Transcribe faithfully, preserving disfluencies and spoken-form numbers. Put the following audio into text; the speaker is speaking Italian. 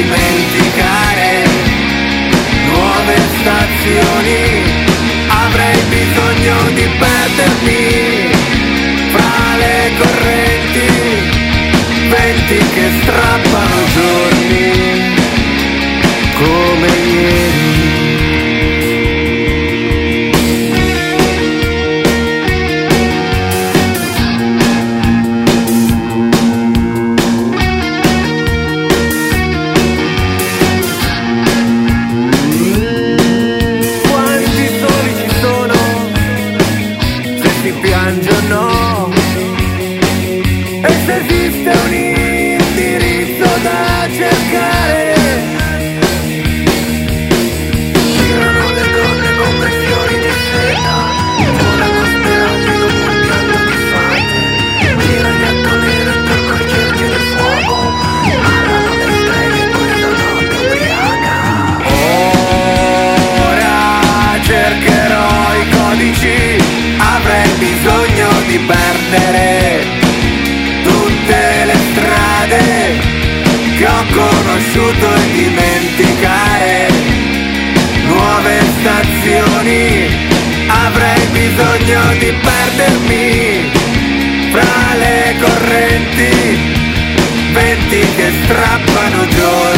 dimenticare nuove stazioni, avrei bisogno di perdermi fra le correnti, venti che strappano giorni come ieri. Tutte le strade che ho conosciuto e dimenticare, nuove stazioni, avrei bisogno di perdermi fra le correnti, venti che strappano giorni.